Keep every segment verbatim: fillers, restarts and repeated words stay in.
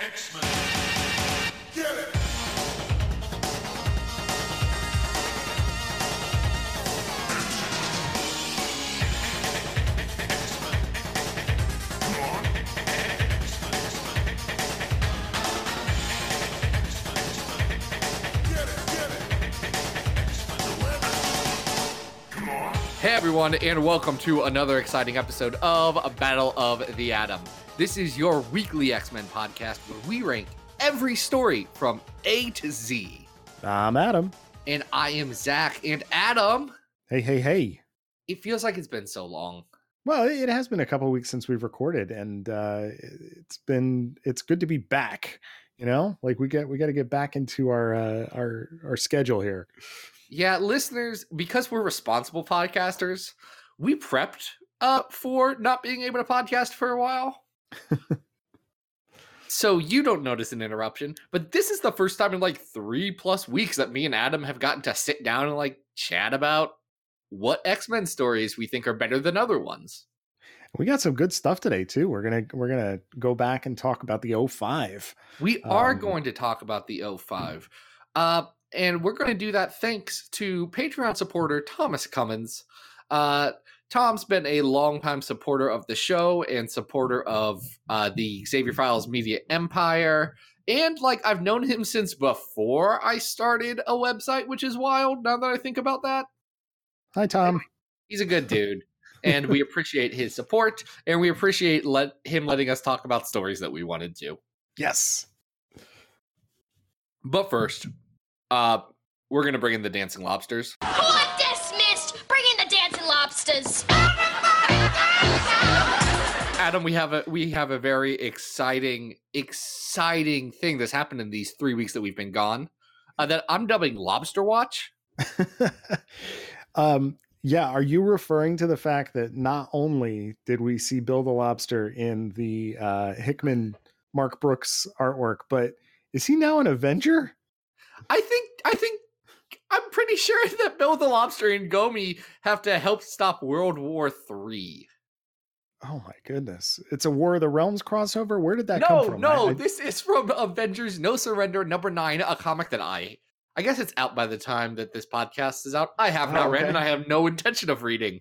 X-Men. Get it! Hey everyone, and welcome to another exciting episode of Battle of the Atom. This is your weekly X-Men podcast where we rank every story from A to Z. I'm Adam. And I am Zach. And Adam. Hey, hey, hey. It feels like it's been so long. Well, it has been a couple of weeks since we've recorded, and uh, it's been it's good to be back. You know, like we got we got to get back into our uh, our our schedule here. Yeah, listeners, because we're responsible podcasters, we prepped uh, for not being able to podcast for a while. So you don't notice an interruption, but this is the first time in like three plus weeks that me and Adam have gotten to sit down and like chat about what X-Men stories we think are better than other ones. We got some good stuff today, too. We're going to we're gonna go back and talk about the oh five. We are um, going to talk about the oh five. Uh And we're going to do that thanks to Patreon supporter Thomas Cummins. Uh, Tom's been a longtime supporter of the show and supporter of uh, the Xavier Files Media Empire. And, like, I've known him since before I started a website, which is wild now that I think about that. Hi, Tom. Anyway, he's a good dude. And we appreciate his support. And we appreciate let him letting us talk about stories that we wanted to. Yes. But first... Uh, we're going to bring in the Dancing Lobsters. Court dismissed! Bring in the Dancing Lobsters! Adam, we have a we have a very exciting, exciting thing that's happened in these three weeks that we've been gone uh, that I'm dubbing Lobster Watch. um, yeah, are you referring to the fact that not only did we see Bill the Lobster in the uh, Hickman Mark Brooks artwork, but is he now an Avenger? I think I think I'm pretty sure that Bill the Lobster and Gomi have to help stop World War Three. Oh my goodness! It's a War of the Realms crossover. Where did that no, come from? No, no, I... this is from Avengers: No Surrender number nine, a comic that I I guess it's out by the time that this podcast is out. I have not oh, okay. read, and I have no intention of reading.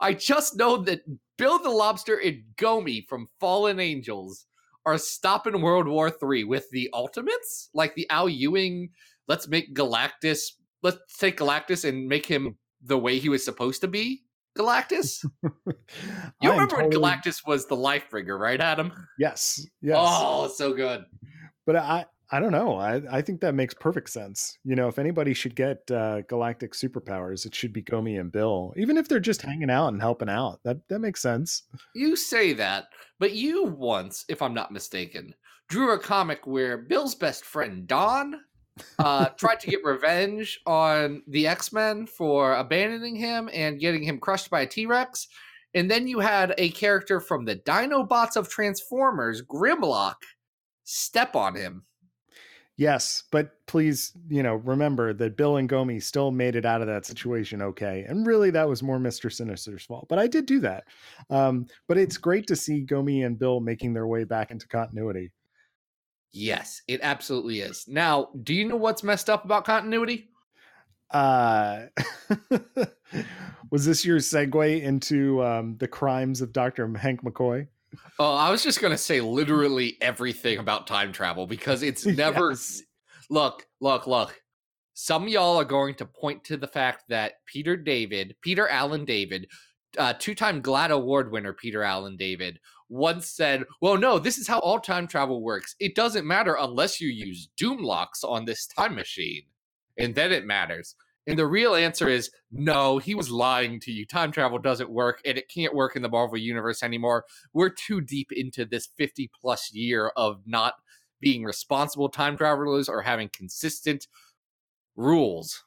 I just know that Bill the Lobster and Gomi from Fallen Angels are stopping World War Three with the Ultimates, like the Al Ewing. Let's make Galactus, let's take Galactus and make him the way he was supposed to be, Galactus. You remember totally... when Galactus was the life bringer, right, Adam? Yes. Yes. Oh, so good. But I, I don't know. I, I think that makes perfect sense. You know, if anybody should get uh, galactic superpowers, it should be Gomi and Bill, even if they're just hanging out and helping out. That that makes sense. You say that, but you once, if I'm not mistaken, drew a comic where Bill's best friend, Don, uh tried to get revenge on the X-Men for abandoning him and getting him crushed by a T-Rex. And then you had a character from the Dinobots of Transformers, Grimlock, step on him. Yes, but please, you know, remember that Bill and Gomi still made it out of that situation okay. And really, that was more Mister Sinister's fault. But I did do that. Um, but it's great to see Gomi and Bill making their way back into continuity. Yes, it absolutely is. Now, do you know what's messed up about continuity? Uh, was this your segue into um, the crimes of Doctor Hank McCoy? Oh, I was just going to say literally everything about time travel because it's never... Yes. Look, look, look. Some of y'all are going to point to the fact that Peter David, Peter Allen David, uh, two-time GLAAD Award winner Peter Allen David, once said, well, no, this is how all time travel works. It doesn't matter unless you use doom locks on this time machine. And then it matters. And the real answer is, no, he was lying to you. Time travel doesn't work, and it can't work in the Marvel Universe anymore. We're too deep into this fifty-plus year of not being responsible time travelers or having consistent rules.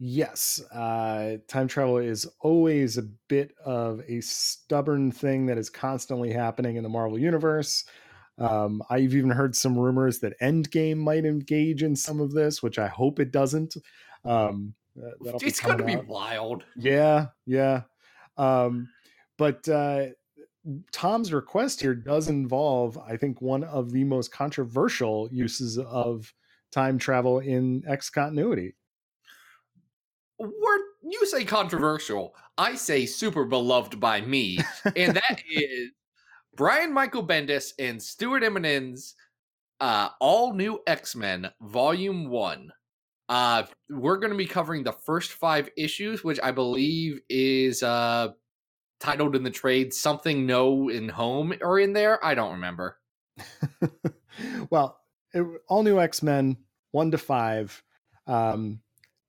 Yes, uh, time travel is always a bit of a stubborn thing that is constantly happening in the Marvel Universe. Um, I've even heard some rumors that Endgame might engage in some of this, which I hope it doesn't. Um, it's going to be wild. Yeah, yeah. Um, but uh, Tom's request here does involve, I think, one of the most controversial uses of time travel in X continuity. Word, you say controversial. I say super beloved by me. And that is Brian Michael Bendis and Stuart Immonen's uh, All New X-Men Volume one. Uh, we're going to be covering the first five issues, which I believe is uh, titled in the trade Something No in Home or in there. I don't remember. Well, it, All New X-Men, one to five. Um,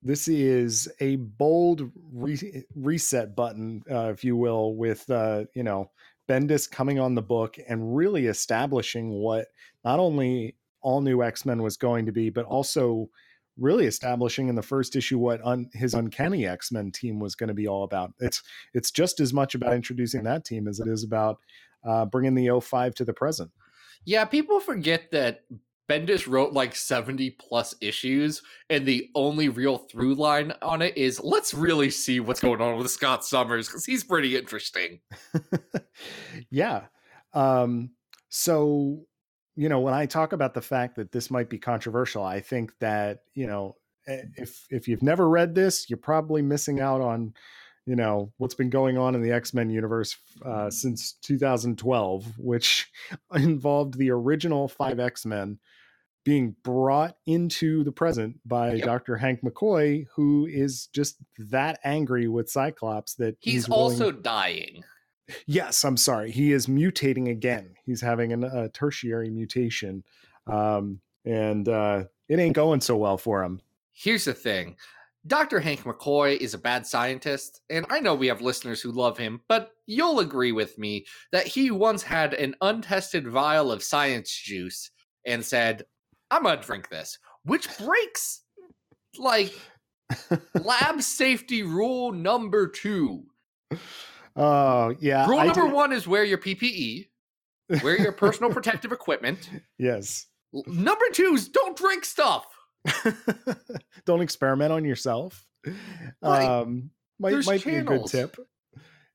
this is a bold re- reset button, uh, if you will, with, uh, you know, Bendis coming on the book and really establishing what not only All New X-Men was going to be, but also really establishing in the first issue what un- his Uncanny X-Men team was going to be all about. It's it's just as much about introducing that team as it is about uh, bringing the oh five to the present. Yeah, people forget that Bendis wrote like seventy plus issues, and the only real through line on it is let's really see what's going on with Scott Summers, because he's pretty interesting. Yeah. Um, so... You know, when I talk about the fact that this might be controversial, I think that, you know, if if you've never read this, you're probably missing out on, you know, what's been going on in the X-Men universe uh, since two thousand twelve, which involved the original five X-Men being brought into the present by yep. Doctor Hank McCoy, who is just that angry with Cyclops that he's, he's also willing- dying. Yes, I'm sorry. He is mutating again. He's having an, a tertiary mutation, um, and uh, it ain't going so well for him. Here's the thing. Doctor Hank McCoy is a bad scientist, and I know we have listeners who love him, but you'll agree with me that he once had an untested vial of science juice and said, I'm going to drink this, which breaks, like, lab safety rule number two. Oh, yeah. Rule number one is wear your P P E, wear your personal protective equipment. Yes. Number two is don't drink stuff. Don't experiment on yourself. Like, um, might might channels. Be a good tip.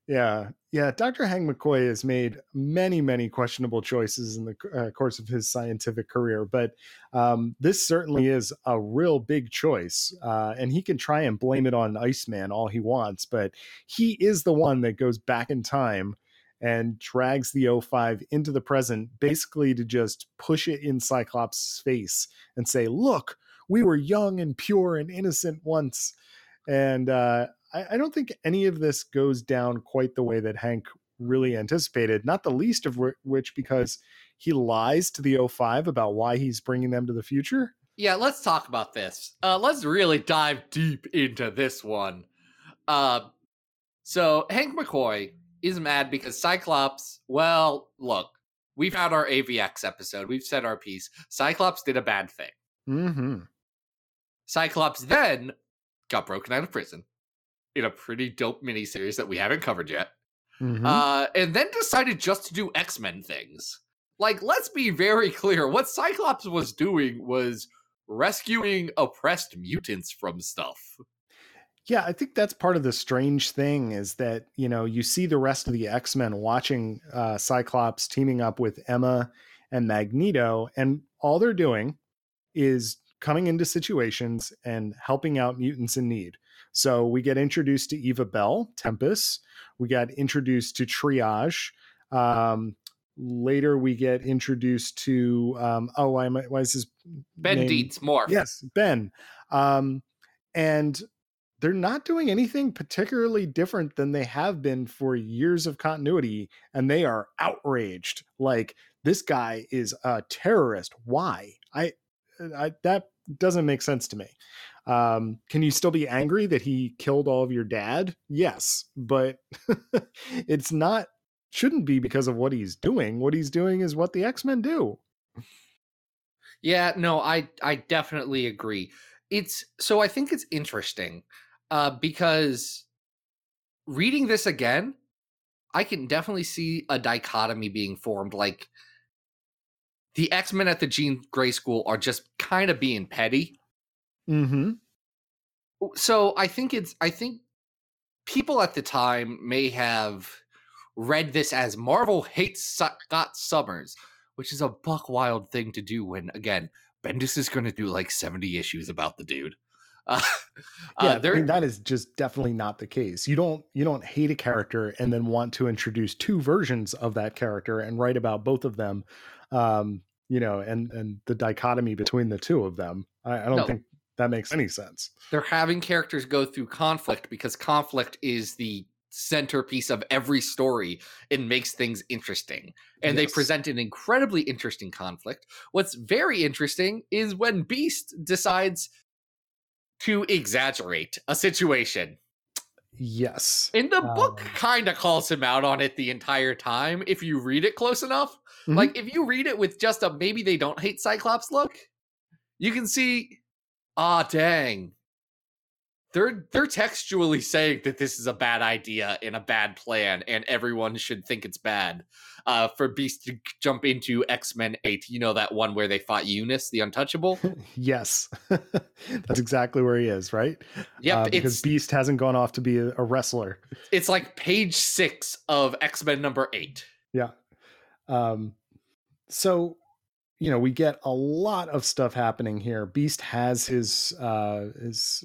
Yeah. Yeah. Doctor Hank McCoy has made many, many questionable choices in the uh, course of his scientific career, but um, this certainly is a real big choice. Uh, and he can try and blame it on Iceman all he wants, but he is the one that goes back in time and drags the oh five into the present, basically to just push it in Cyclops' face and say, look, we were young and pure and innocent once. And, uh, I don't think any of this goes down quite the way that Hank really anticipated, not the least of which because he lies to the oh five about why he's bringing them to the future. Yeah, let's talk about this. Uh, let's really dive deep into this one. Uh, so Hank McCoy is mad because Cyclops, well, look, we've had our A V X episode. We've said our piece. Cyclops did a bad thing. Mm-hmm. Cyclops then got broken out of prison in a pretty dope miniseries that we haven't covered yet. Mm-hmm. Uh, and then decided just to do X-Men things. Like, let's be very clear. What Cyclops was doing was rescuing oppressed mutants from stuff. Yeah, I think that's part of the strange thing is that, you know, you see the rest of the X-Men watching uh, Cyclops teaming up with Emma and Magneto, and all they're doing is coming into situations and helping out mutants in need. So we get introduced to Eva Bell, Tempest. We got introduced to Triage. Um, later, we get introduced to, um, oh, why, am I, why is his Ben name? Dietz, Morph. Yes, Ben. Um, and they're not doing anything particularly different than they have been for years of continuity, and they are outraged. Like, this guy is a terrorist. Why? I, I that doesn't make sense to me. Um, can you still be angry that he killed all of your dad? Yes, but it's not, shouldn't be because of what he's doing. What he's doing is what the X-Men do. Yeah, no, I, I definitely agree. It's so I think it's interesting, uh, because reading this again, I can definitely see a dichotomy being formed. Like the X-Men at the Jean Grey school are just kind of being petty. Mm-hmm. So I think it's I think people at the time may have read this as Marvel hates Scott Summers, which is a buck wild thing to do when, again, Bendis is going to do like seventy issues about the dude. Uh, yeah, uh, I mean, that is just definitely not the case. You don't you don't hate a character and then want to introduce two versions of that character and write about both of them, um, you know, and and the dichotomy between the two of them. I, I don't no. think that makes any sense. They're having characters go through conflict because conflict is the centerpiece of every story and makes things interesting. And yes. They present an incredibly interesting conflict. What's very interesting is when Beast decides to exaggerate a situation. Yes. And the um, book kind of calls him out on it the entire time if you read it close enough. Mm-hmm. Like, if you read it with just a maybe they don't hate Cyclops look, you can see, ah, dang. They're they're textually saying that this is a bad idea and a bad plan, and everyone should think it's bad. Uh, for Beast to jump into X-Men eight, you know, that one where they fought Eunice, the Untouchable? Yes. That's exactly where he is, right? Yep. Uh, because Beast hasn't gone off to be a, a wrestler. It's like page six of X-Men number eight. Yeah. Um. So... you know, we get a lot of stuff happening here. Beast has his uh, his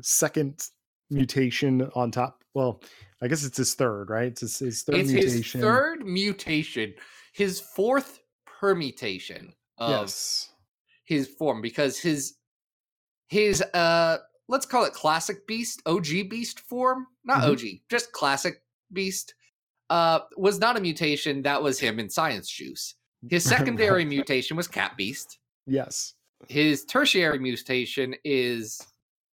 second mutation on top. Well, I guess it's his third, right? It's his, his third it's mutation. It's his third mutation. His fourth permutation of yes. his form. Because his, his uh, let's call it classic Beast, O G Beast form. Not mm-hmm. O G, just classic Beast. Uh, was not a mutation. That was him in Science Juice. His secondary mutation was Cat Beast. Yes. His tertiary mutation is,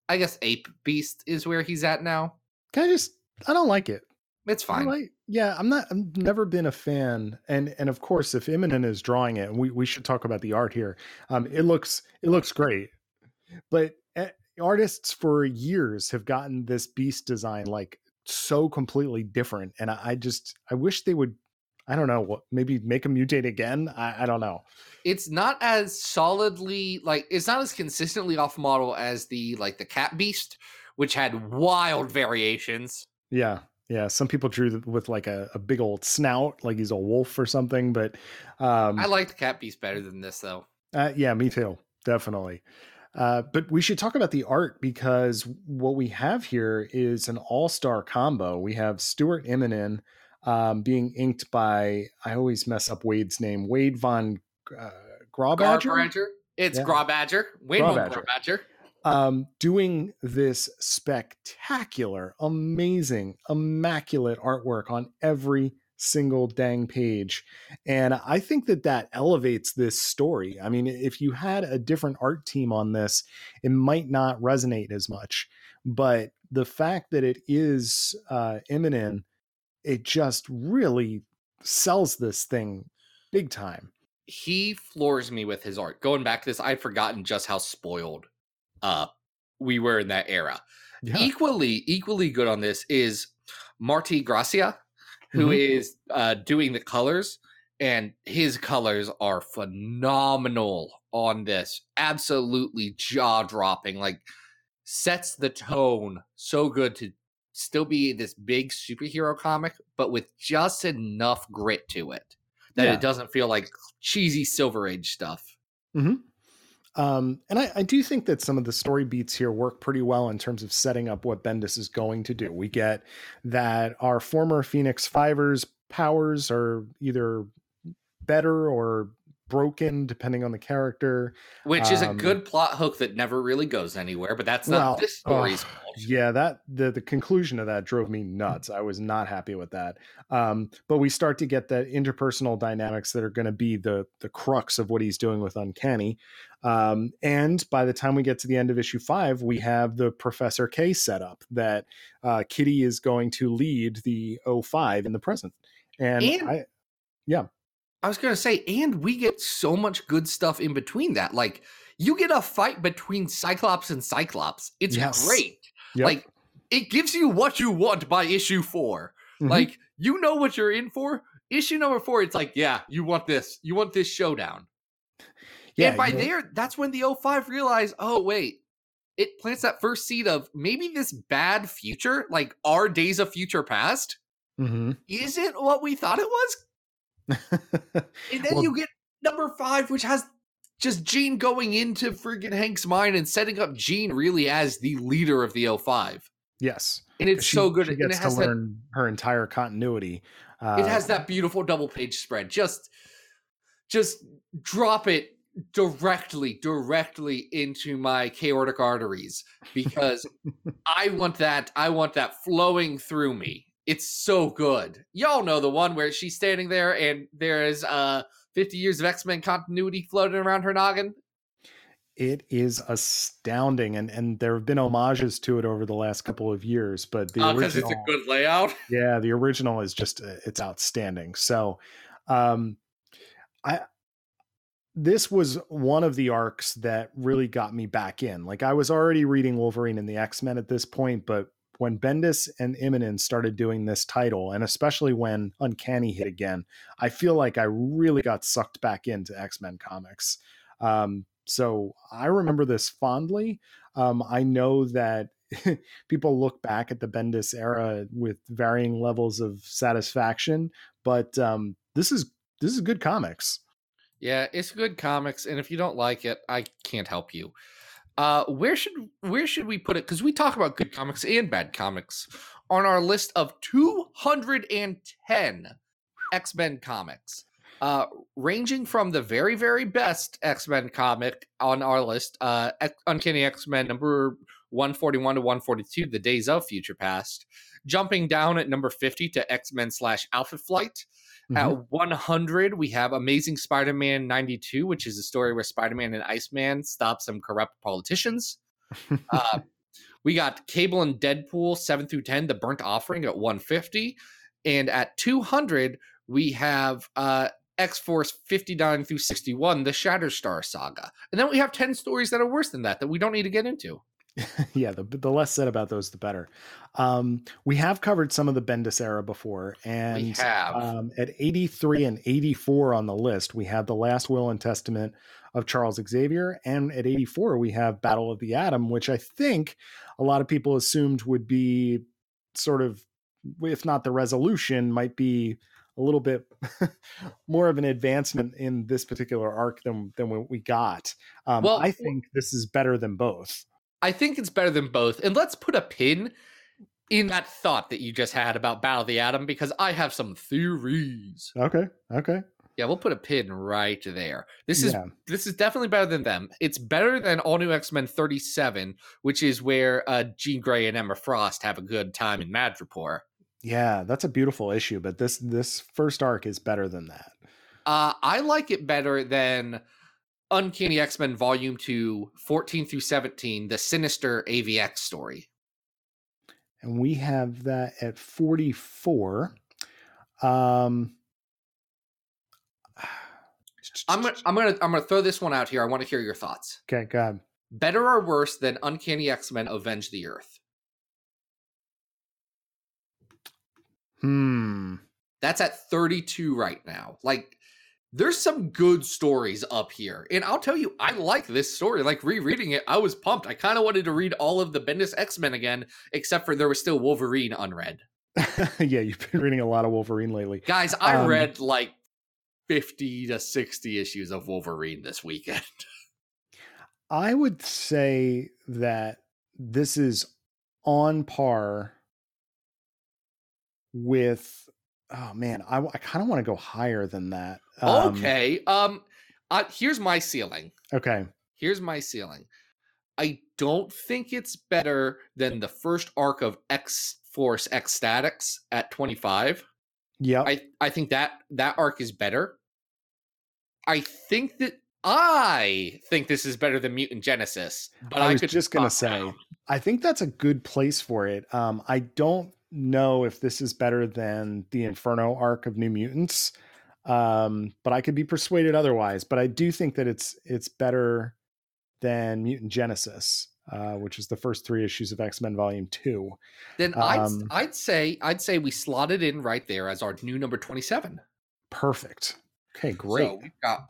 I guess, Ape Beast is where he's at now. Can I just, I don't like it. It's fine. Like, yeah, I'm not, I've never been a fan. And and of course, if Immonen is drawing it, and we, we should talk about the art here. Um, it looks, it looks great. But uh, artists for years have gotten this Beast design like so completely different. And I, I just, I wish they would, I don't know, what, maybe make him mutate again? I, I don't know. It's not as solidly, like, it's not as consistently off-model as the, like, the Cat Beast, which had wild variations. Yeah, yeah. Some people drew with, like, a, a big old snout, like he's a wolf or something, but... Um, I like the Cat Beast better than this, though. Uh, yeah, me too, definitely. Uh, but we should talk about the art, because what we have here is an all-star combo. We have Stuart Immonen, Um, being inked by, I always mess up Wade's name, Wade von uh, Grawbadger. It's yeah. Grawbadger. Wade von Grawbadger. Um, doing this spectacular, amazing, immaculate artwork on every single dang page. And I think that that elevates this story. I mean, if you had a different art team on this, it might not resonate as much. But the fact that it is uh, Immonen, it just really sells this thing big time. He floors me with his art. Going back to this, I'd forgotten just how spoiled uh, we were in that era. Yeah. Equally, equally good on this is Marte Gracia, who mm-hmm. is uh, doing the colors, and his colors are phenomenal on this. Absolutely jaw-dropping, like sets the tone so good to still be this big superhero comic, but with just enough grit to it that yeah. it doesn't feel like cheesy Silver Age stuff. Mm-hmm. Um, and I, I do think that some of the story beats here work pretty well in terms of setting up what Bendis is going to do. We get that our former Phoenix Fivers' powers are either better or broken, depending on the character. Which um, is a good plot hook that never really goes anywhere, but that's not well, this story's fault. Uh, yeah, that the, the conclusion of that drove me nuts. I was not happy with that. Um, but we start to get the interpersonal dynamics that are going to be the, the crux of what he's doing with Uncanny. Um, and by the time we get to the end of issue five, we have the Professor K setup that uh, Kitty is going to lead the oh five in the present. And, and- I, yeah. I was going to say, and we get so much good stuff in between that. Like, you get a fight between Cyclops and Cyclops. It's yes. great. Yep. Like, it gives you what you want by issue four. Mm-hmm. Like, you know what you're in for. Issue number four, it's like, yeah, you want this. You want this showdown. Yeah, and by yeah. there, that's when the oh five realized, oh, wait, it plants that first seed of maybe this bad future, like our Days of Future Past. mm-hmm. isn't what we thought it was. And then well, you get number five, which has just Jean going into friggin' Hank's mind and setting up Jean really as the leader of the O five. Yes. And it's she, so good. She gets and it has to learn that, her entire continuity. Uh, it has that beautiful double page spread. Just, just drop it directly, directly into my chaotic arteries because I want that. I want that flowing through me. It's so good. Y'all know the one where she's standing there and there's uh fifty years of X-Men continuity floating around her noggin. It is astounding, and and there have been homages to it over the last couple of years, but the uh, original, it's a good layout. Yeah, the original is just it's outstanding. So, um, I this was one of the arcs that really got me back in. Like I was already reading Wolverine and the X-Men at this point, but when Bendis and Immonen started doing this title, and especially when Uncanny hit again, I feel like I really got sucked back into X-Men comics. Um, So I remember this fondly. Um, I know that people look back at the Bendis era with varying levels of satisfaction, but um, this is this is good comics. Yeah, it's good comics, and if you don't like it, I can't help you. Uh, where should where should we put it? Because we talk about good comics and bad comics on our list of two hundred ten X-Men comics. Uh, ranging from the very, very best X-Men comic on our list, uh, Uncanny X-Men number one forty-one to one forty-two, The Days of Future Past, jumping down at number fifty to X-Men slash Alpha Flight. Mm-hmm. At one hundred, we have Amazing Spider-Man ninety-two, which is a story where Spider-Man and Iceman stop some corrupt politicians. uh, we got Cable and Deadpool seven through ten, The Burnt Offering at one fifty. And at two hundred, we have... Uh, X-Force fifty-nine through sixty-one, the Shatterstar Saga. And then we have ten stories that are worse than that, that we don't need to get into. Yeah, the, the less said about those, the better. Um, we have covered some of the Bendis era before. And we have. Um, at eighty-three and eighty-four on the list, we have The Last Will and Testament of Charles Xavier. And at eighty-four, we have Battle of the Atom, which I think a lot of people assumed would be sort of, if not the resolution, might be a little bit more of an advancement in this particular arc than than what we got. Um, well, I think this is better than both. I think it's better than both. And let's put a pin in that thought that you just had about Battle of the Atom, because I have some theories. Okay. Okay. Yeah, we'll put a pin right there. This is yeah. this is definitely better than them. It's better than All New X-Men thirty-seven, which is where uh, Jean Grey and Emma Frost have a good time in Madripoor. Yeah, that's a beautiful issue, but this this first arc is better than that. Uh, I like it better than Uncanny X-Men Volume two, fourteen through seventeen, the Sinister A V X story. And we have that at forty-four. Um, I'm gonna, I'm gonna I'm gonna throw this one out here. I want to hear your thoughts. Okay, go ahead. Better or worse than Uncanny X-Men Avenge the Earth? Hmm. That's at thirty-two right now. Like, there's some good stories up here. And I'll tell you, I like this story. Like, rereading it, I was pumped. I kind of wanted to read all of the Bendis X-Men again, except for there was still Wolverine unread. Yeah, you've been reading a lot of Wolverine lately. Guys, I um, read like fifty to sixty issues of Wolverine this weekend. I would say that this is on par with oh man i, I kind of want to go higher than that. um, okay um uh, here's my ceiling okay here's my ceiling I don't think it's better than the first arc of X-Force Ecstatics at twenty-five. Yeah, i i think that that arc is better. I think that I think this is better than Mutant Genesis, but i, I was could just gonna say down. I think that's a good place for it. um I don't know if this is better than the Inferno arc of New Mutants, um but I could be persuaded otherwise. But I do think that it's it's better than Mutant Genesis, uh which is the first three issues of X-Men Volume two. Then um, I'd I'd say I'd say we slotted in right there as our new number twenty-seven. Perfect. Okay, great. So we've got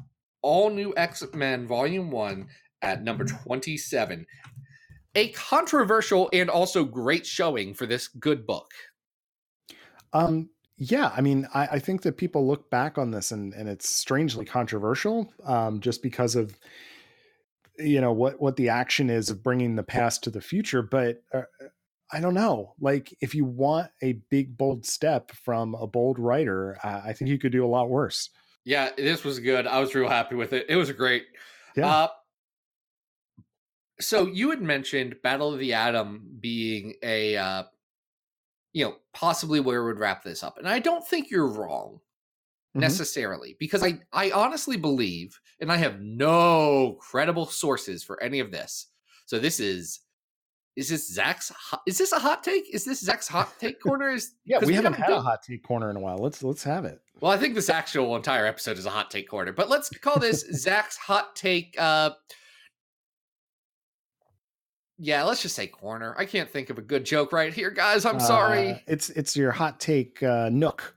All New X-Men Volume one at number twenty-seven. A controversial and also great showing for this good book. Um, Yeah, I mean, I, I think that people look back on this and, and it's strangely controversial, um, just because of, you know, what, what the action is of bringing the past to the future. But uh, I don't know, like if you want a big, bold step from a bold writer, uh, I think you could do a lot worse. Yeah, this was good. I was real happy with it. It was great. Yeah. Uh, so you had mentioned Battle of the Atom being a, uh, you know, possibly where we'd wrap this up. And I don't think you're wrong necessarily, mm-hmm. because I, I honestly believe, and I have no credible sources for any of this. So this is, is this Zach's, is this a hot take? Is this Zach's hot take corner? Is yeah, we, we haven't had done a hot take corner in a while. Let's, let's have it. Well, I think this actual entire episode is a hot take corner, but let's call this Zach's hot take. Uh, Yeah, let's just say corner. I can't think of a good joke right here, guys. I'm uh, sorry. It's it's your hot take uh, nook.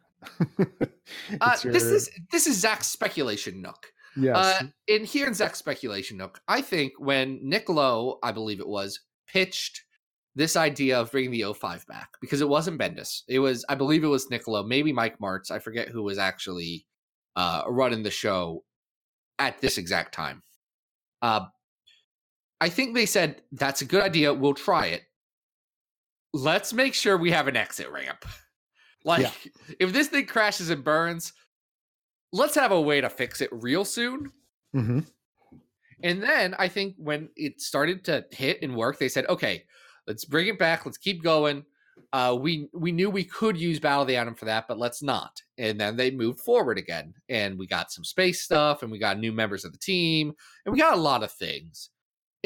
uh, your... This is this is Zach's speculation nook. Yes. Uh, in here in Zach's speculation nook, I think when Nick Lowe, I believe it was, pitched this idea of bringing the oh five back, because it wasn't Bendis. It was, I believe it was Nick Lowe, maybe Mike Martz. I forget who was actually uh, running the show at this exact time. Uh, I think they said, that's a good idea. We'll try it. Let's make sure we have an exit ramp. Like, yeah. if this thing crashes and burns, let's have a way to fix it real soon. Mm-hmm. And then I think when it started to hit and work, they said, okay, let's bring it back. Let's keep going. Uh, we we knew we could use Battle of the Atom for that, but let's not. And then they moved forward again. And we got some space stuff, and we got new members of the team, and we got a lot of things.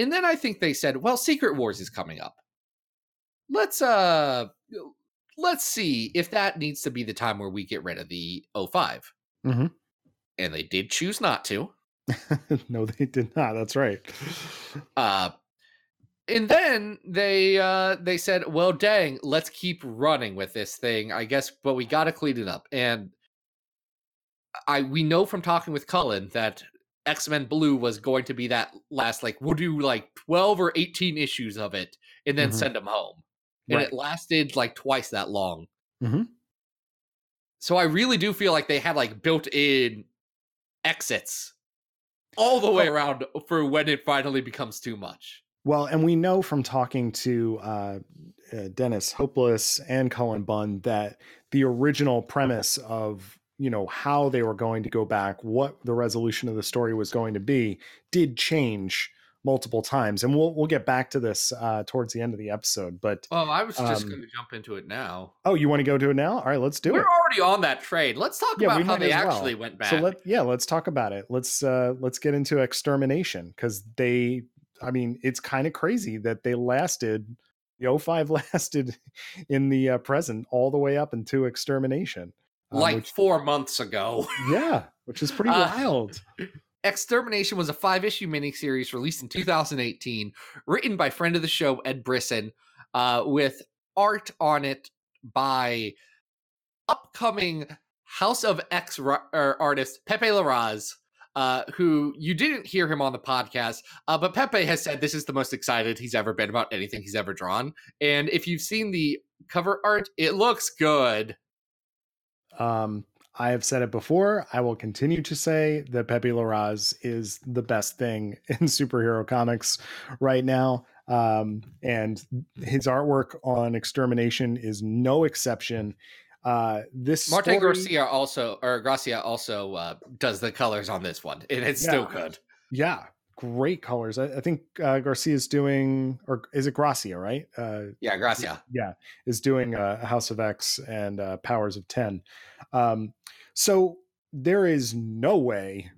And then I think they said, well, Secret Wars is coming up. Let's uh, let's see if that needs to be the time where we get rid of the oh five. Mm-hmm. And they did choose not to. No, they did not. That's right. Uh, and then they uh, they said, well, dang, let's keep running with this thing, I guess. But we got to clean it up. And I we know from talking with Cullen that X-Men Blue was going to be that last, like, we'll do like twelve or eighteen issues of it and then mm-hmm. send them home. And right. it lasted like twice that long. Mm-hmm. So I really do feel like they had like built-in exits all the way oh. around for when it finally becomes too much. Well, and we know from talking to uh, uh, Dennis Hopeless and Cullen Bunn that the original premise of, you know, how they were going to go back, what the resolution of the story was going to be, did change multiple times. And we'll, we'll get back to this uh, towards the end of the episode, but. Oh, I was just um, going to jump into it now. Oh, you want to go to it now? All right, let's do we're it. We're already on that train. Let's talk yeah, about how they actually well. went back. So let, yeah, let's talk about it. Let's, uh, let's get into Extermination. Cause they, I mean, it's kind of crazy that they lasted, the oh five lasted in the uh, present all the way up into Extermination. Um, like which, four months ago. Yeah, which is pretty uh, wild. Extermination was a five-issue miniseries released in two thousand eighteen, written by friend of the show Ed Brisson, uh, with art on it by upcoming House of X ro- er, artist Pepe Larraz, uh, who you didn't hear him on the podcast, uh, but Pepe has said this is the most excited he's ever been about anything he's ever drawn. And if you've seen the cover art, it looks good. Um, I have said it before. I will continue to say that Pepe Larraz is the best thing in superhero comics right now. Um, and his artwork on Extermination is no exception. Uh, this Marte story... Gracia also, or Gracia also, uh, does the colors on this one, and it's yeah. still good. Yeah. Great colors. I, I think uh, Garcia is doing, or is it Gracia, right? Uh, yeah, Gracia. Yeah, is doing uh, House of X and uh, Powers of ten. Um, so there is no way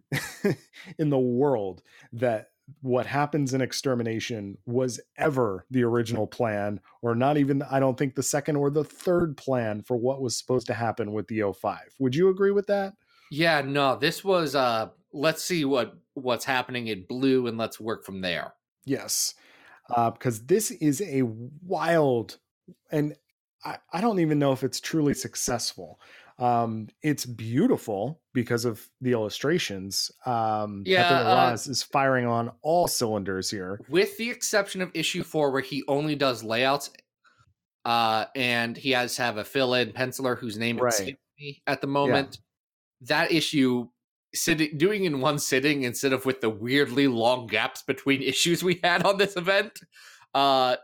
in the world that what happens in Extermination was ever the original plan, or not even, I don't think, the second or the third plan for what was supposed to happen with the oh five. Would you agree with that? Yeah, no, this was... Uh... let's see what what's happening in Blue and let's work from there. Yes. Uh, because this is a wild, and I, I don't even know if it's truly successful. Um, it's beautiful because of the illustrations. Um, yeah. Pepe Larraz uh, is firing on all cylinders here. With the exception of issue four, where he only does layouts, uh, and he has to have a fill-in penciler whose name right. me at the moment. Yeah. That issue, sitting doing in one sitting instead of with the weirdly long gaps between issues we had on this event, uh,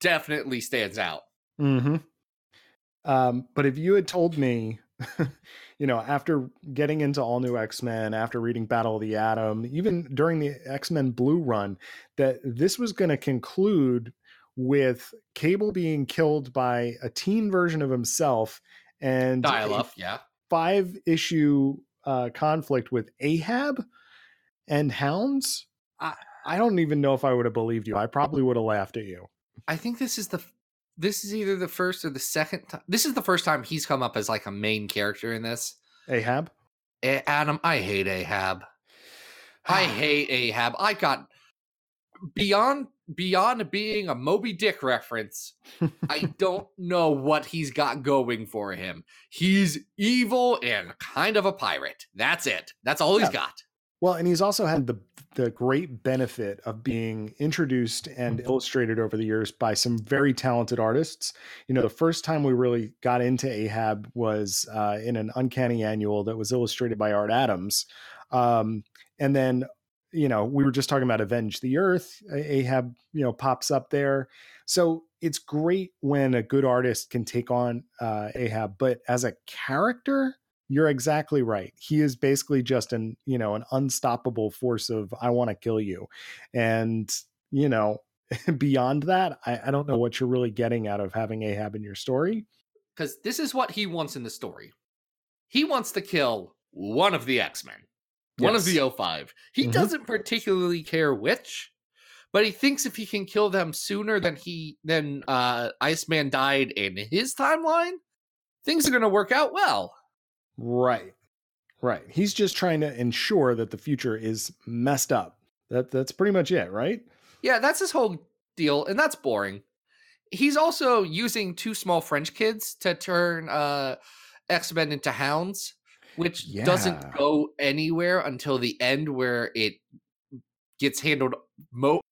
definitely stands out. Mm-hmm. Um, but if you had told me, you know, after getting into All New X-Men, after reading Battle of the Atom, even during the X-Men Blue run, that this was going to conclude with Cable being killed by a teen version of himself and dial up, yeah, five issue uh, conflict with Ahab and Hounds. I, I don't even know if I would have believed you. I probably would have laughed at you. I think this is the this is either the first or the second time. This is the first time he's come up as like a main character in this. Ahab? A- Adam, I hate Ahab. I hate Ahab. I got beyond beyond being a Moby Dick reference. I don't know what he's got going for him. He's evil and kind of a pirate. That's it. That's all yeah. he's got. Well, and he's also had the the great benefit of being introduced and illustrated over the years by some very talented artists. You know, the first time we really got into Ahab was uh, in an Uncanny Annual that was illustrated by Art Adams. Um, and then, you know, we were just talking about Avenge the Earth. Ahab, you know, pops up there. So it's great when a good artist can take on uh, Ahab, but as a character, you're exactly right. He is basically just an, you know, an unstoppable force of, I want to kill you. And, you know, beyond that, I, I don't know what you're really getting out of having Ahab in your story. Because this is what he wants in the story. He wants to kill one of the X-Men, one yes. of the O five. He mm-hmm. doesn't particularly care which, but he thinks if he can kill them sooner than he, than uh, Iceman died in his timeline, things are going to work out well. Right. Right. He's just trying to ensure that the future is messed up. That that's pretty much it, right? Yeah, that's his whole deal, and that's boring. He's also using two small French kids to turn uh, X-Men into hounds, which yeah. doesn't go anywhere until the end where it gets handled mo-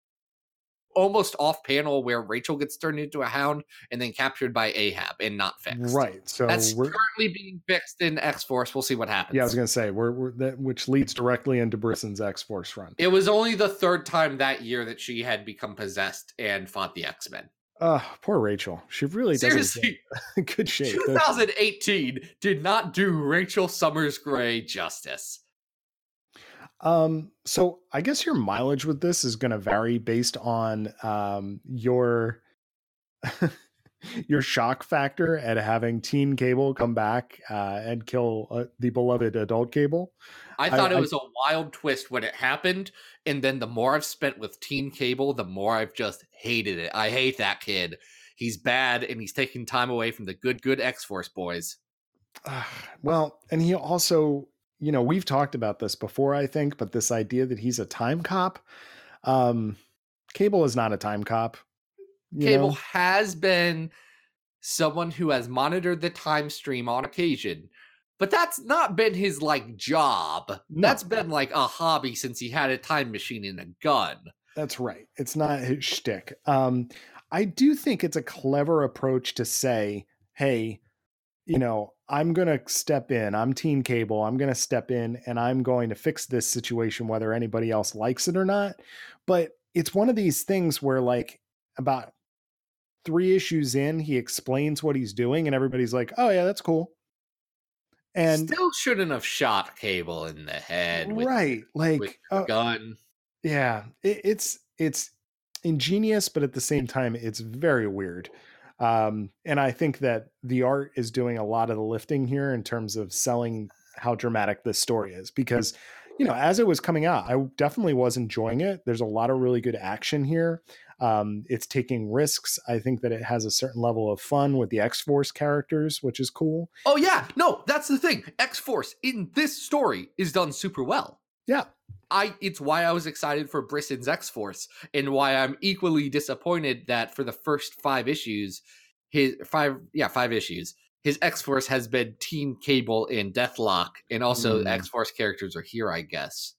almost off-panel where Rachel gets turned into a hound and then captured by Ahab and not fixed. Right. So that's we're, currently being fixed in X-Force. We'll see what happens. Yeah, I was going to say, we're, we're that, which leads directly into Brisson's X-Force run. It was only the third time that year that she had become possessed and fought the X-Men. Uh, poor Rachel. She really Seriously, doesn't get good shape. twenty eighteen did not do Rachel Summers Gray justice. Um, so I guess your mileage with this is going to vary based on, um, your, your shock factor at having Teen Cable come back, uh, and kill uh, the beloved adult Cable. I thought I, it was I, a wild twist when it happened. And then the more I've spent with Teen Cable, the more I've just hated it. I hate that kid. He's bad and he's taking time away from the good, good X-Force boys. Uh, well, and he also, you know, we've talked about this before, I think, but this idea that he's a time cop, um, Cable is not a time cop. Cable know? has been someone who has monitored the time stream on occasion, but that's not been his like job. No. That's been like a hobby since he had a time machine and a gun. That's right. It's not his shtick. Um, I do think it's a clever approach to say, hey, you know, I'm going to step in. I'm Teen Cable. I'm going to step in and I'm going to fix this situation, whether anybody else likes it or not. But it's one of these things where like about three issues in, he explains what he's doing and everybody's like, oh yeah, that's cool. And still shouldn't have shot Cable in the head. With, right. Like with a uh, gun. Yeah. It, it's, it's ingenious, but at the same time, it's very weird. Um, and I think that the art is doing a lot of the lifting here in terms of selling how dramatic this story is, because, you know, as it was coming out, I definitely was enjoying it. There's a lot of really good action here. Um, it's taking risks. I think that it has a certain level of fun with the X-Force characters, which is cool. Oh yeah. No, that's the thing. X-Force in this story is done super well. Yeah. I, it's why I was excited for Brisson's X-Force and why I'm equally disappointed that for the first five issues, his five, yeah, five issues, his X-Force has been Teen Cable and Deathlock, and also mm. X-Force characters are here, I guess.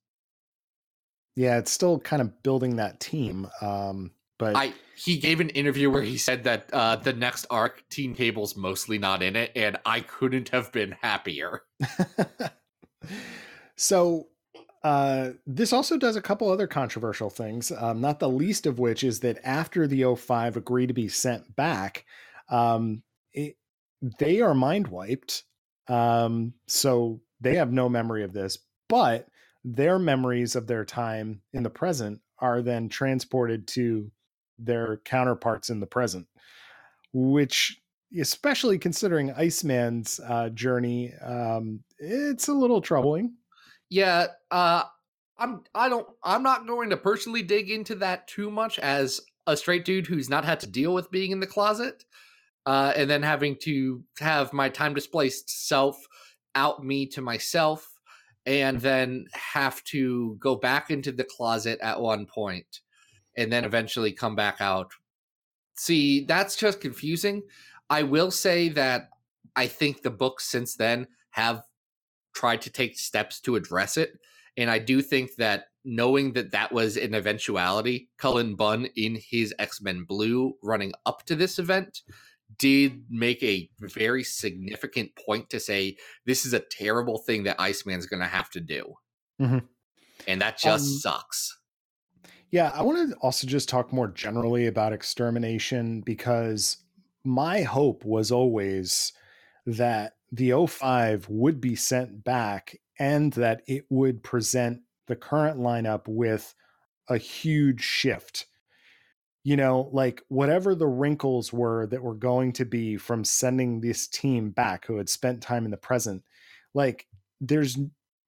Yeah, it's still kind of building that team. Um, But I, he gave an interview where he said that uh, the next arc, Teen Table's mostly not in it, and I couldn't have been happier. So uh, this also does a couple other controversial things, um, not the least of which is that after the oh five agree to be sent back, um, it, they are mind wiped. Um, so they have no memory of this, but their memories of their time in the present are then transported to their counterparts in the present, which, especially considering Iceman's uh, journey, um, it's a little troubling. Yeah, uh, I'm. I don't. I'm not going to personally dig into that too much as a straight dude who's not had to deal with being in the closet, uh, and then having to have my time displaced self out me to myself, and then have to go back into the closet at one point. And then eventually come back out. See, that's just confusing. I will say that I think the books since then have tried to take steps to address it. And I do think that knowing that that was an eventuality, Cullen Bunn in his X-Men Blue running up to this event did make a very significant point to say, this is a terrible thing that Iceman's going to have to do. Mm-hmm. And that just um, sucks. Yeah, I want to also just talk more generally about Extermination, because my hope was always that the oh five would be sent back and that it would present the current lineup with a huge shift. You know, like whatever the wrinkles were that were going to be from sending this team back who had spent time in the present, like there's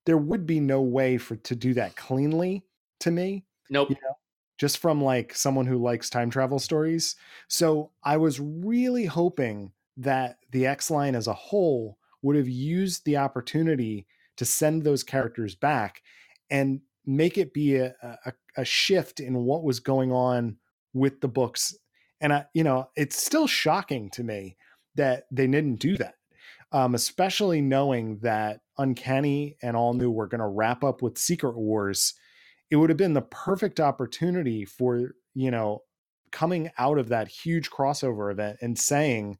there would be no way for to do that cleanly to me. Nope. You know, just from like someone who likes time travel stories. So I was really hoping that the X line as a whole would have used the opportunity to send those characters back and make it be a, a, a shift in what was going on with the books. And I, you know, it's still shocking to me that they didn't do that. Um, especially knowing that Uncanny and All New were going to wrap up with Secret Wars. It would have been the perfect opportunity for, you know, coming out of that huge crossover event and saying,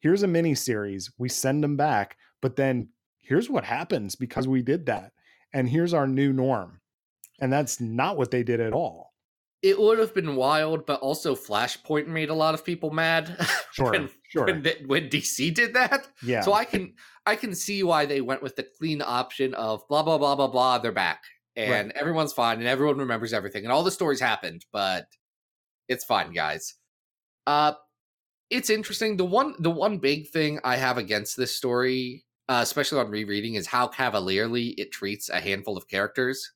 here's a mini series, we send them back, but then here's what happens because we did that. And here's our new norm. And that's not what they did at all. It would have been wild, but also Flashpoint made a lot of people mad. Sure, when, sure. When, when D C did that. Yeah. So I can, I can see why they went with the clean option of blah, blah, blah, blah, blah, they're back. And right. Everyone's fine, and everyone remembers everything, and all the stories happened, but it's fine, guys. Uh, it's interesting. The one, the one big thing I have against this story, uh, especially on rereading, is how cavalierly it treats a handful of characters.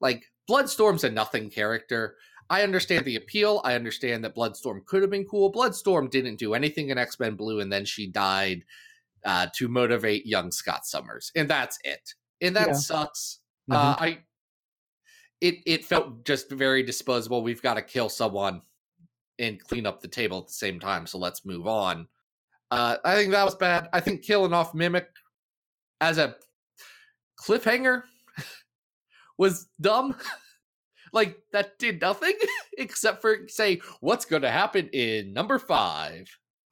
Like, Bloodstorm's a nothing character. I understand the appeal. I understand that Bloodstorm could have been cool. Bloodstorm didn't do anything in X-Men Blue, and then she died uh, to motivate young Scott Summers, and that's it. And that yeah. sucks. Mm-hmm. Uh, I it it felt just very disposable. We've got to kill someone and clean up the table at the same time, so let's move on. Uh, I think that was bad. I think killing off Mimic as a cliffhanger was dumb. Like, that did nothing except for say what's going to happen in number five.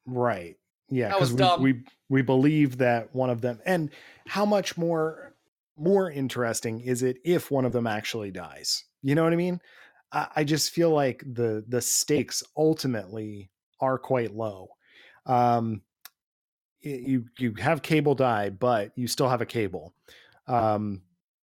Right. Yeah. That was we, dumb. We we believe that one of them, and how much more. More interesting is it if one of them actually dies? You know what I mean? I, I just feel like the the stakes ultimately are quite low. Um, it, you you have Cable die, but you still have a Cable. Um,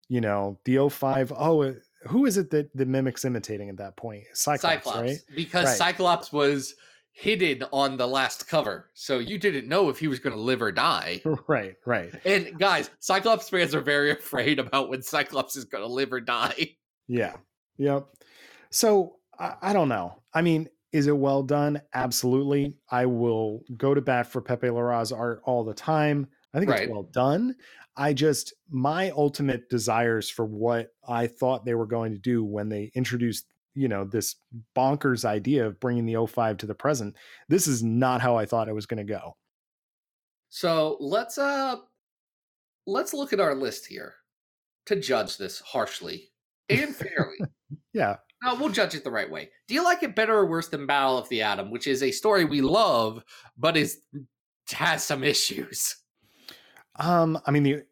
you know, the oh five. Oh, who is it that the Mimic's imitating at that point? Cyclops, Cyclops right? Because right. Cyclops was hidden on the last cover, so you didn't know if he was going to live or die. Right, right. And guys, Cyclops fans are very afraid about when Cyclops is going to live or die. Yeah, yep. So I, I don't know. I mean, is it well done? Absolutely. I will go to bat for Pepe Larraz art all the time. I think right. It's well done. I just my ultimate desires for what I thought they were going to do when they introduced, you know, this bonkers idea of bringing the oh five to the present. This is not how I thought it was going to go. So let's, uh, let's look at our list here to judge this harshly and fairly. Yeah. No, we'll judge it the right way. Do you like it better or worse than Battle of the Atom, which is a story we love, but is has some issues? Um, I mean, the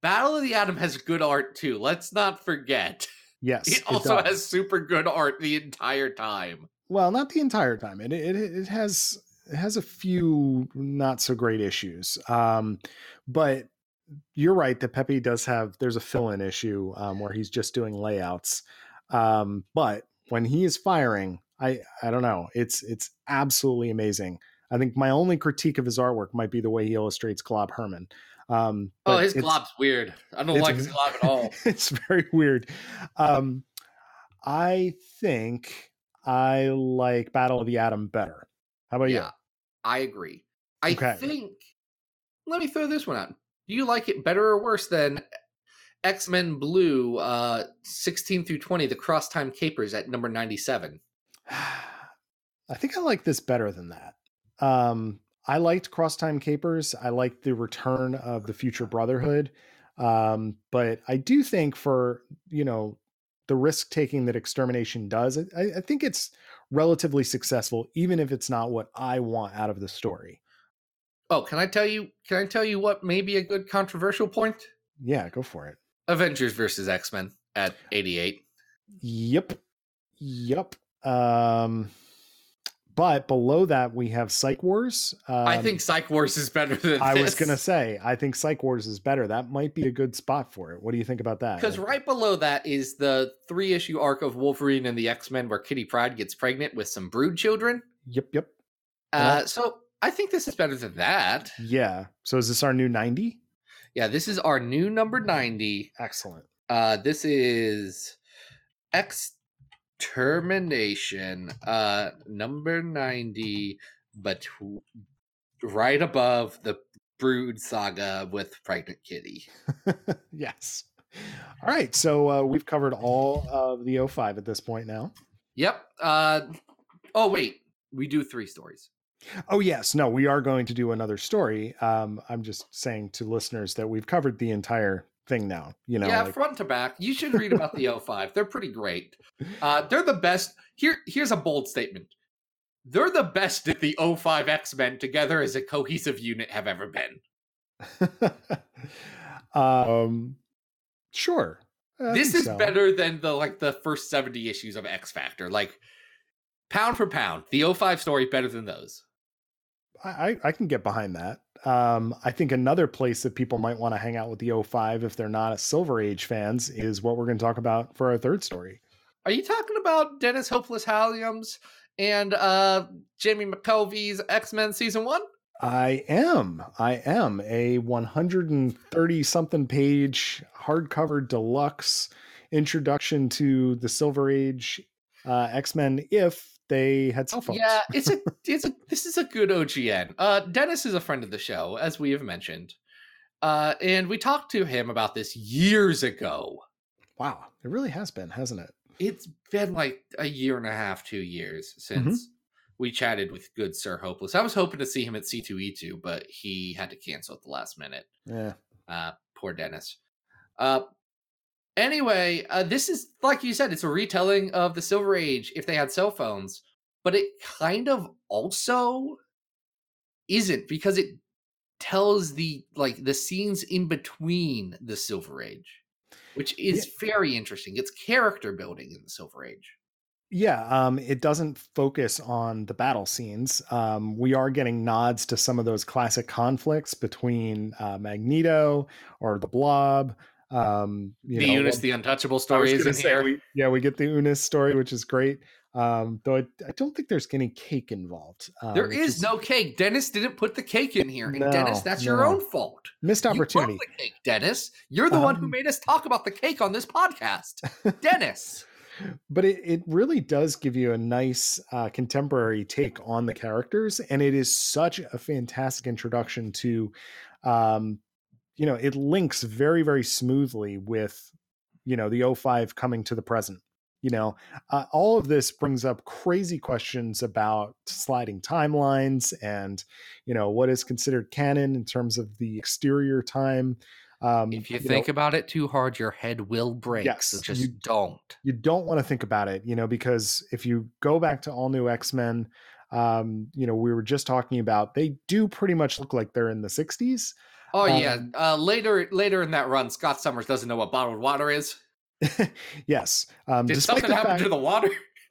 Battle of the Atom has good art too. Let's not forget. Yes, it also it has super good art the entire time. Well, not the entire time. It it it has it has a few not so great issues. Um, but. You're right that Pepe does have, there's a fill-in issue um, where he's just doing layouts. Um, but when he is firing, I, I don't know. It's, it's absolutely amazing. I think my only critique of his artwork might be the way he illustrates Glob Herman. Um, oh, his Glob's weird. I don't like his Glob at all. It's very weird. Um, I think I like Battle of the Atom better. How about yeah, you? Yeah, I agree. I okay. think, let me throw this one out. Do you like it better or worse than X-Men Blue uh, sixteen through twenty, The Cross-Time Capers at number ninety-seven? I think I like this better than that. Um, I liked Cross-Time Capers. I liked the return of the Future Brotherhood. Um, but I do think for, you know, the risk-taking that Extermination does, I, I think it's relatively successful, even if it's not what I want out of the story. Oh, can I tell you? Can I tell you what may be a good controversial point? Yeah, go for it. Avengers versus X-Men at eighty-eight. Yep, yep. Um, but below that, we have Psych Wars. Um, I think Psych Wars is better than. I this. was gonna say. I think Psych Wars is better. That might be a good spot for it. What do you think about that? Because right below that is the three-issue arc of Wolverine and the X-Men, where Kitty Pryde gets pregnant with some brood children. Yep, yep. Uh, yep. So. I think this is better than that. Yeah. So is this our new ninety? Yeah, this is our new number ninety. Excellent. Uh, this is Extermination, uh, number ninety, but right above the Brood Saga with Pregnant Kitty. Yes. All right. So uh, we've covered all of the oh five at this point now. Yep. Uh, oh, wait. We do three stories. Oh, yes. No, we are going to do another story. Um, I'm just saying to listeners that we've covered the entire thing now. You know, yeah, like... front to back. You should read about the oh five. They're pretty great. Uh, they're the best. Here, here's a bold statement. They're the best that the oh five X-Men together as a cohesive unit have ever been. um, sure. I this is so. better than the like the first seventy issues of X-Factor. Like, pound for pound, the oh five story better than those. I, I can get behind that. Um, I think another place that people might want to hang out with the oh five if they're not Silver Age fans is what we're going to talk about for our third story. Are you talking about Dennis Hopeless Halliam's and uh, Jamie McKelvey's X-Men Season one? I am. I am. A one hundred thirty-something page hardcover deluxe introduction to the Silver Age uh, X-Men if they had cell phones. Yeah, it's a, it's a, this is a good O G N. Uh, Dennis is a friend of the show, as we have mentioned. Uh, and we talked to him about this years ago. Wow. It really has been, hasn't it? It's been like a year and a half, two years since mm-hmm. we chatted with good Sir Hopeless. I was hoping to see him at C two E two, but he had to cancel at the last minute. Yeah. Uh, poor Dennis. Uh, Anyway, uh, this is, like you said, it's a retelling of the Silver Age if they had cell phones, but it kind of also isn't because it tells the, like, the scenes in between the Silver Age, which is yeah. very interesting. It's character building in the Silver Age. Yeah, um, it doesn't focus on the battle scenes. Um, we are getting nods to some of those classic conflicts between uh, Magneto or the Blob. Um, you the know, Unis, well, the Untouchable story is in here. We, yeah, we get the Unis story, which is great. Um, though I, I don't think there's any cake involved. Um, there is, is no cake. Dennis didn't put the cake in here. And no, Dennis, that's no. your own fault. Missed opportunity. You broke the cake, Dennis. You're the um, one who made us talk about the cake on this podcast. Dennis. But it, it really does give you a nice uh, contemporary take on the characters. And it is such a fantastic introduction to um you know, it links very, very smoothly with, you know, the oh five coming to the present. You know, uh, all of this brings up crazy questions about sliding timelines and, you know, what is considered canon in terms of the exterior time. Um, if you, you think know, about it too hard, your head will break. Yes, so just you, don't. You don't want to think about it, you know, because if you go back to All New X-Men, um, you know, we were just talking about, they do pretty much look like they're in the sixties. Oh, um, yeah. Uh, later later in that run, Scott Summers doesn't know what bottled water is. Yes. Um, Did something happen fact, to the water?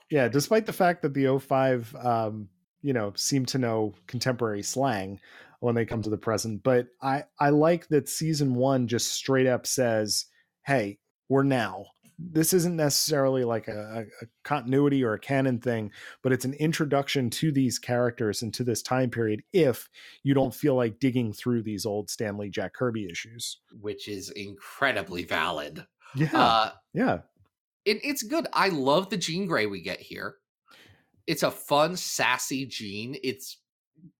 Yeah, despite the fact that the oh five, um, you know, seem to know contemporary slang when they come to the present. But I, I like that season one just straight up says, hey, we're now. This isn't necessarily like a, a continuity or a canon thing, but it's an introduction to these characters and to this time period if you don't feel like digging through these old Stan Lee, Jack Kirby issues. Which is incredibly valid. Yeah, uh, yeah. It, it's good. I love the Jean Grey we get here. It's a fun, sassy Jean. It's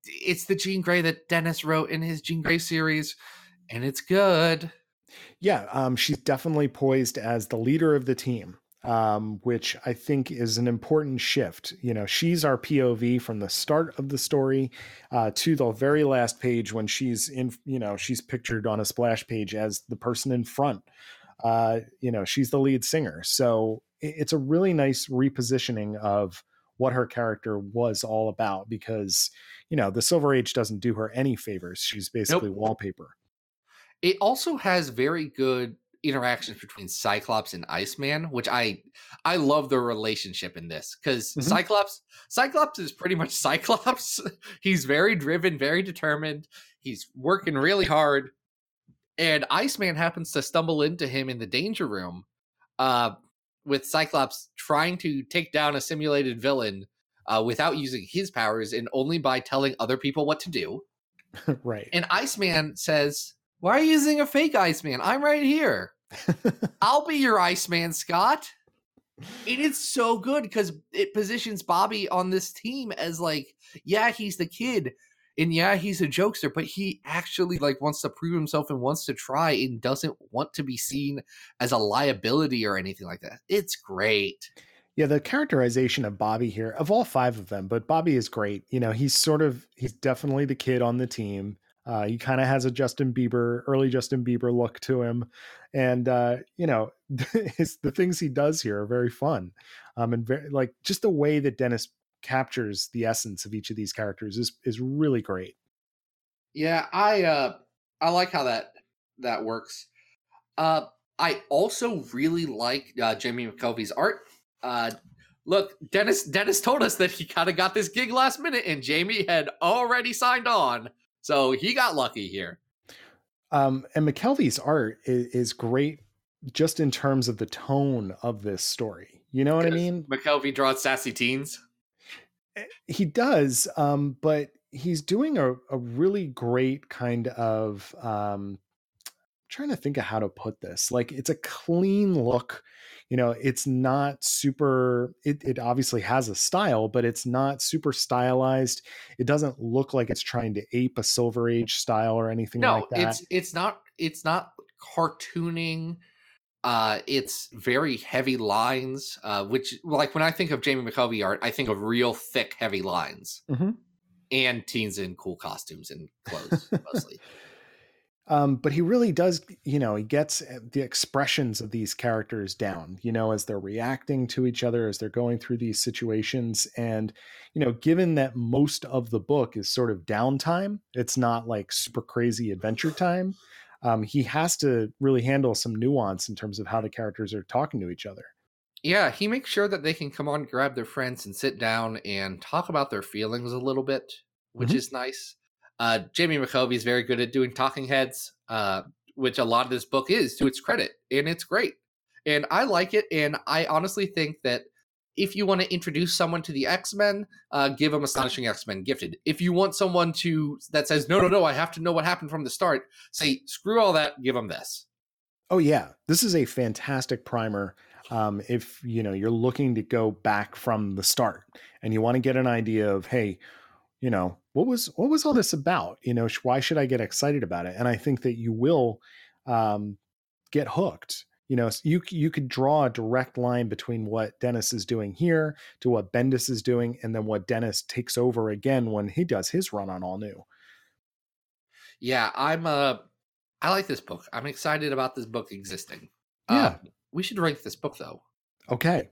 it's the Jean Grey that Dennis wrote in his Jean Grey series, and it's good. Yeah, um, she's definitely poised as the leader of the team, um, which I think is an important shift. You know, she's our P O V from the start of the story uh, to the very last page when she's in. You know, she's pictured on a splash page as the person in front. Uh, you know, she's the lead singer. So it's a really nice repositioning of what her character was all about because, you know, the Silver Age doesn't do her any favors. She's basically nope. wallpaper. It also has very good interactions between Cyclops and Iceman, which I I love the relationship in this because mm-hmm. Cyclops Cyclops is pretty much Cyclops. He's very driven, very determined. He's working really hard. And Iceman happens to stumble into him in the Danger Room uh, with Cyclops trying to take down a simulated villain uh, without using his powers and only by telling other people what to do. Right. And Iceman says, why are you using a fake Iceman? I'm right here. I'll be your Iceman, Scott. It is so good because it positions Bobby on this team as like, yeah, he's the kid. And yeah, he's a jokester, but he actually like wants to prove himself and wants to try and doesn't want to be seen as a liability or anything like that. It's great. Yeah, the characterization of Bobby here, of all five of them, but Bobby is great. You know, he's sort of, he's definitely the kid on the team. Uh, he kind of has a Justin Bieber, early Justin Bieber look to him. And, uh, you know, his, the things he does here are very fun. Um, and very, like just the way that Dennis captures the essence of each of these characters is is really great. Yeah, I uh I like how that that works. Uh I also really like uh Jamie McKelvey's art. Uh look, Dennis Dennis told us that he kind of got this gig last minute and Jamie had already signed on. So he got lucky here. Um and McKelvey's art is, is great just in terms of the tone of this story. You know what I mean? McKelvey draws sassy teens. He does, um, but he's doing a, a really great kind of, um, I'm trying to think of how to put this. Like, it's a clean look. You know, it's not super, it, it obviously has a style, but it's not super stylized. It doesn't look like it's trying to ape a Silver Age style or anything no, like that. No, it's, it's not, it's not cartooning. Uh, it's very heavy lines, uh, which like when I think of Jamie McKelvey art, I think of real thick, heavy lines mm-hmm. and teens in cool costumes and clothes mostly. Um, but he really does, you know, he gets the expressions of these characters down, you know, as they're reacting to each other, as they're going through these situations. And, you know, given that most of the book is sort of downtime, it's not like super crazy adventure time. Um, he has to really handle some nuance in terms of how the characters are talking to each other. Yeah, he makes sure that they can come on, grab their friends, and sit down and talk about their feelings a little bit, which mm-hmm. is nice. Uh, Jamie McKelvey is very good at doing talking heads, uh, which a lot of this book is, to its credit, and it's great. And I like it, and I honestly think that if you want to introduce someone to the X-Men, uh, give them Astonishing X-Men Gifted. If you want someone to that says, no, no, no, I have to know what happened from the start, say, screw all that, give them this. Oh, yeah. This is a fantastic primer. Um, if, you know, you're looking to go back from the start and you want to get an idea of, hey, you know, what was what was all this about? You know, why should I get excited about it? And I think that you will um, get hooked. You know, you you could draw a direct line between what Dennis is doing here to what Bendis is doing, and then what Dennis takes over again when he does his run on All New. Yeah, I'm uh, I like this book. I'm excited about this book existing. Yeah. Um, we should rank this book, though. Okay.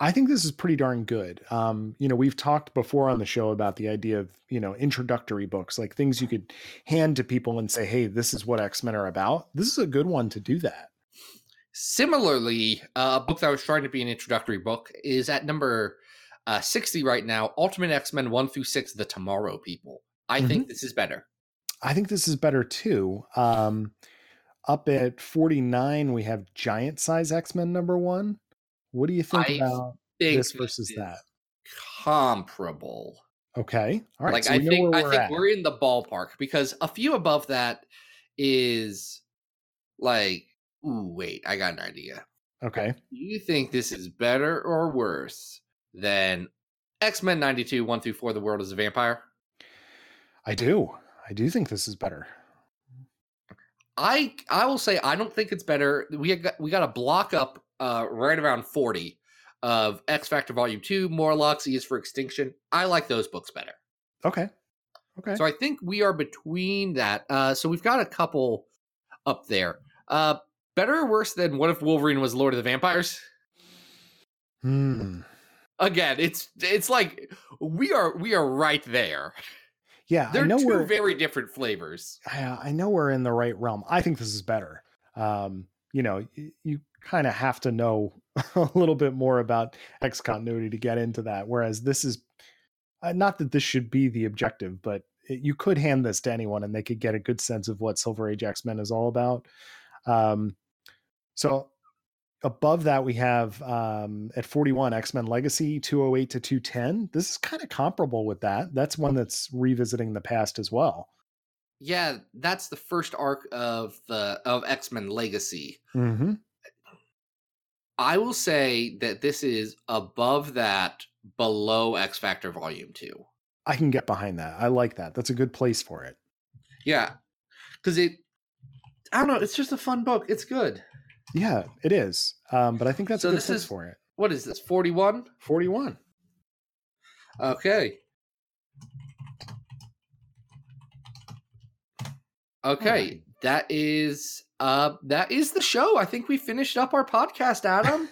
I think this is pretty darn good. Um, you know, we've talked before on the show about the idea of, you know, introductory books, like things you could hand to people and say, hey, this is what X-Men are about. This is a good one to do that. Similarly, uh, a book that was trying to be an introductory book is at number uh, sixty right now, Ultimate X-Men one through six, The Tomorrow People. I mm-hmm. think this is better. I think this is better, too. Um, up at forty-nine, we have Giant Size X-Men number one. What do you think I about think this versus that? Comparable. Okay. All right. Like, so I think, I think at. we're in the ballpark, because a few above that is like, ooh, wait, I got an idea. Okay. Do you think this is better or worse than X-Men ninety-two, one through four, The World is a Vampire? I do. I do think this is better. I I will say I don't think it's better. We got, we got a block up uh, right around forty of X Factor Volume two, Morlocks, E is for Extinction. I like those books better. Okay. Okay. So I think we are between that. Uh, so we've got a couple up there. Uh, better or worse than What If Wolverine Was Lord of the Vampires? Hmm. Again, it's it's like we are we are right there. Yeah, they're I know two we're, very different flavors. I, I know we're in the right realm. I think this is better. Um, you know, you, you kind of have to know a little bit more about X continuity to get into that. Whereas this is uh, not that this should be the objective, but it, you could hand this to anyone and they could get a good sense of what Silver Age X-Men is all about. Um, so above that, we have um, at forty-one, X-Men Legacy two oh eight to two ten. This is kind of comparable with that. That's one that's revisiting the past as well. Yeah, that's the first arc of the of X-Men Legacy. Mm-hmm. I will say that this is above that, below X-Factor Volume two. I can get behind that. I like that. That's a good place for it. Yeah, because it, I don't know, it's just a fun book. It's good. Yeah, it is. Um, but I think that's so a good place for it. What is this? forty-one? forty-one. Okay. Okay. Right. That is uh that is the show. I think we finished up our podcast, Adam.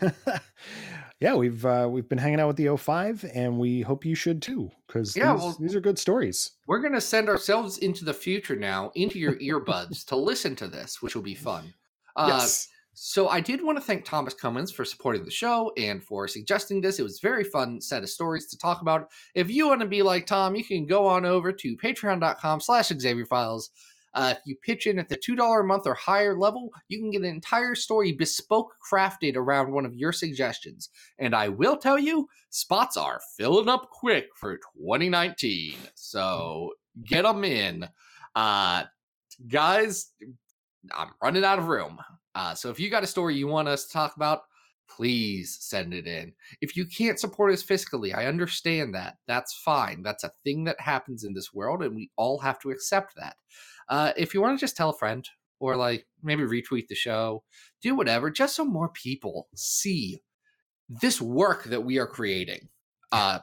Yeah, we've uh, we've been hanging out with the oh five, and we hope you should too, because yeah, these, well, these are good stories. We're gonna send ourselves into the future now, into your earbuds to listen to this, which will be fun. Uh yes. So I did want to thank Thomas Cummins for supporting the show and for suggesting this. It was a very fun set of stories to talk about. If you want to be like Tom, you can go on over to patreon.com slash Xavier Files. Uh, if you pitch in at the two dollars a month or higher level, you can get an entire story bespoke crafted around one of your suggestions. And I will tell you, spots are filling up quick for twenty nineteen. So get them in. Uh, guys, I'm running out of room. Uh, so if you got a story you want us to talk about, please send it in. If you can't support us fiscally, I understand that. That's fine. That's a thing that happens in this world, and we all have to accept that. Uh, if you want to just tell a friend or like maybe retweet the show, do whatever, just so more people see this work that we are creating. Uh,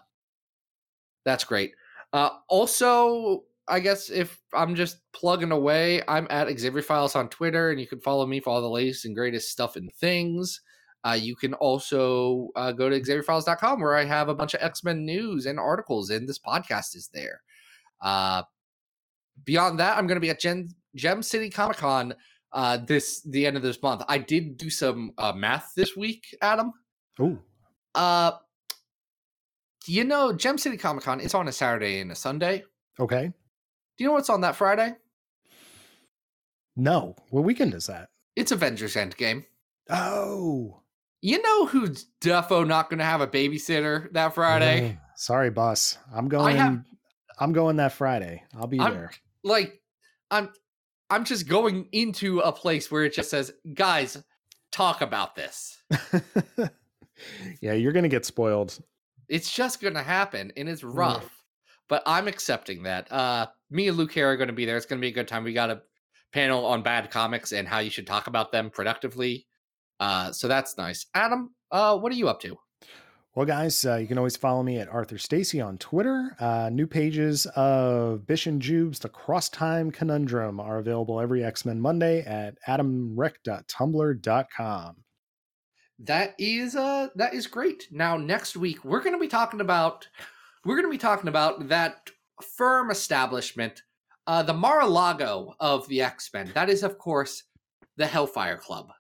that's great. Uh, also, I guess if I'm just plugging away, I'm at Xavier Files on Twitter, and you can follow me for all the latest and greatest stuff and things. Uh, you can also uh, go to Xavier Files dot com, where I have a bunch of X-Men news and articles, and this podcast is there. Uh, beyond that, I'm going to be at Gen- Gem City Comic Con uh, this the end of this month. I did do some uh, math this week, Adam. Ooh. Uh, you know, Gem City Comic Con, it's on a Saturday and a Sunday. Okay. Do you know what's on that Friday? No. What weekend is that? It's Avengers Endgame. Oh. You know who's defo not going to have a babysitter that Friday? Hey, sorry, boss. I'm going have, I'm going that Friday. I'll be I'm, there. Like, I'm I'm just going into a place where it just says, guys, talk about this. Yeah, you're going to get spoiled. It's just going to happen, and it's rough. Mm. But I'm accepting that. Uh, me and Luke here are going to be there. It's going to be a good time. We got a panel on bad comics and how you should talk about them productively. Uh, so that's nice. Adam, uh, what are you up to? Well, guys, uh, you can always follow me at Arthur Stacey on Twitter. Uh, new pages of Bish and Jube's The Cross-Time Conundrum are available every X-Men Monday at adam rec dot tumblr dot com. That is uh, that is great. Now, next week we're going to be talking about we're going to be talking about that firm establishment, uh, the Mar-a-Lago of the X-Men. That is, of course, the Hellfire Club.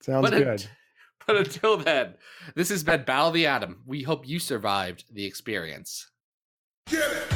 Sounds but good. It, But until then, this has been Battle of the Atom. We hope you survived the experience. Get it!